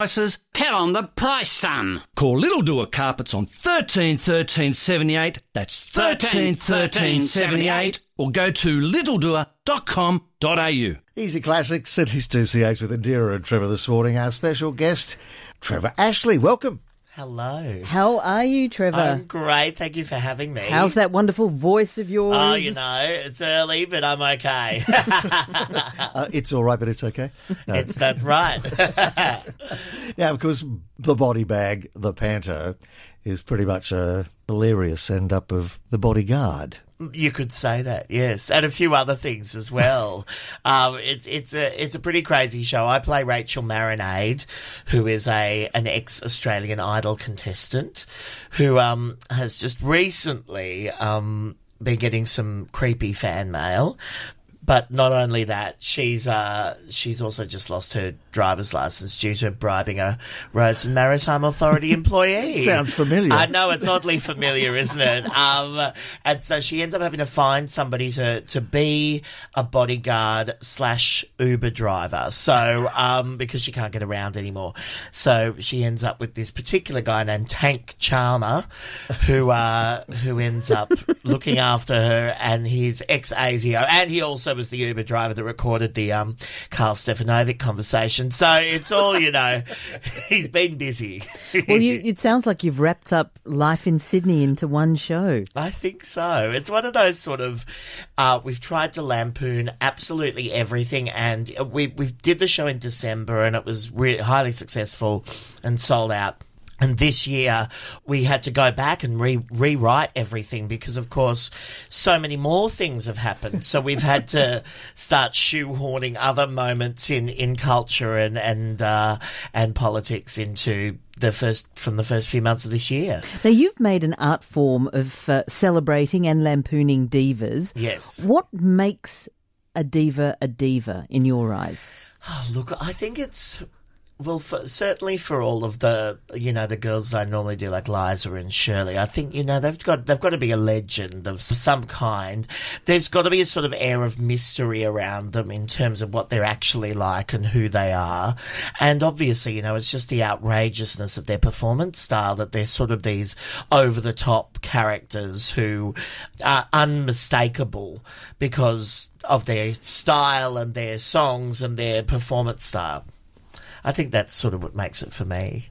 prices. Tell them the price, son. Call Little Doer Carpets on 13 13 78. That's 13 13 78. Or go to littledoer.com.au. Easy Classics, Sydney's 2CH with Indira and Trevor this morning. Our special guest, Trevor Ashley. Welcome. Hello. How are you, Trevor? I'm great. Thank you for having me. How's that wonderful voice of yours? Oh, you know, it's early, but I'm okay. It's all right, but it's okay. No. It's that right. Now, of course, the Body Bag, the Panto, is pretty much a hilarious end-up of The Bodyguard. You could say that, yes, and a few other things as well. It's a pretty crazy show. I play Rachel Marinade, who is an ex-Australian Idol contestant who has just recently been getting some creepy fan mail. But not only that, she's also just lost her driver's licence due to bribing a Roads and Maritime Authority employee. Sounds familiar. I know, it's oddly familiar, isn't it? And so she ends up having to find somebody to be a bodyguard / Uber driver. So because she can't get around anymore. So she ends up with this particular guy named Tank Charmer who ends up looking after her, and he's ex-ASIO, and he also was the Uber driver that recorded the Carl Stefanovic conversation. So it's all, you know, he's been busy. Well, it sounds like you've wrapped up Life in Sydney into one show. I think so. It's one of those sort of, we've tried to lampoon absolutely everything, and we did the show in December and it was really highly successful and sold out. And this year we had to go back and rewrite everything because, of course, so many more things have happened. So we've had to start shoehorning other moments in culture and politics into the first few months of this year. Now, you've made an art form of celebrating and lampooning divas. Yes. What makes a diva in your eyes? Oh, look, I think it's... Well, certainly for all of the, you know, the girls that I normally do, like Liza and Shirley, I think, you know, they've got to be a legend of some kind. There's got to be a sort of air of mystery around them in terms of what they're actually like and who they are. And obviously, you know, it's just the outrageousness of their performance style, that they're sort of these over-the-top characters who are unmistakable because of their style and their songs and their performance style. I think that's sort of what makes it for me.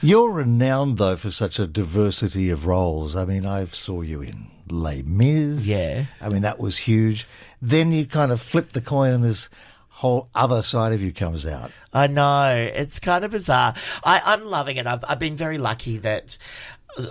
You're renowned, though, for such a diversity of roles. I mean, I saw you in Les Mis. Yeah. I mean, that was huge. Then you kind of flip the coin and this whole other side of you comes out. I know. It's kind of bizarre. I'm loving it. I've been very lucky that...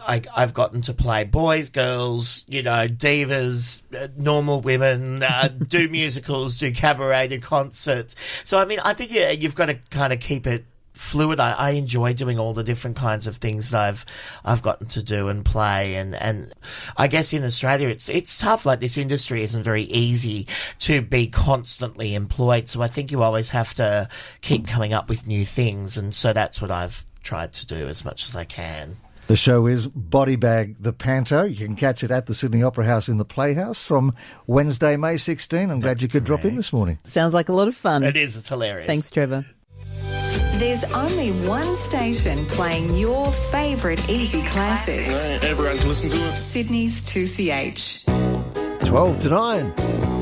I've gotten to play boys, girls, you know, divas, normal women, do musicals, do cabaret, do concerts. So, I mean, I think you've got to kind of keep it fluid. I enjoy doing all the different kinds of things that I've gotten to do and play, and I guess in Australia it's tough. Like, this industry isn't very easy to be constantly employed, so I think you always have to keep coming up with new things, and so that's what I've tried to do as much as I can. The show is Body Bag the Panto. You can catch it at the Sydney Opera House in the Playhouse from Wednesday, May 16. I'm glad you could drop in this morning. Sounds like a lot of fun. It is. It's hilarious. Thanks, Trevor. There's only one station playing your favourite easy classics. Right, everyone can listen to it. Sydney's 2CH. 12 to 9.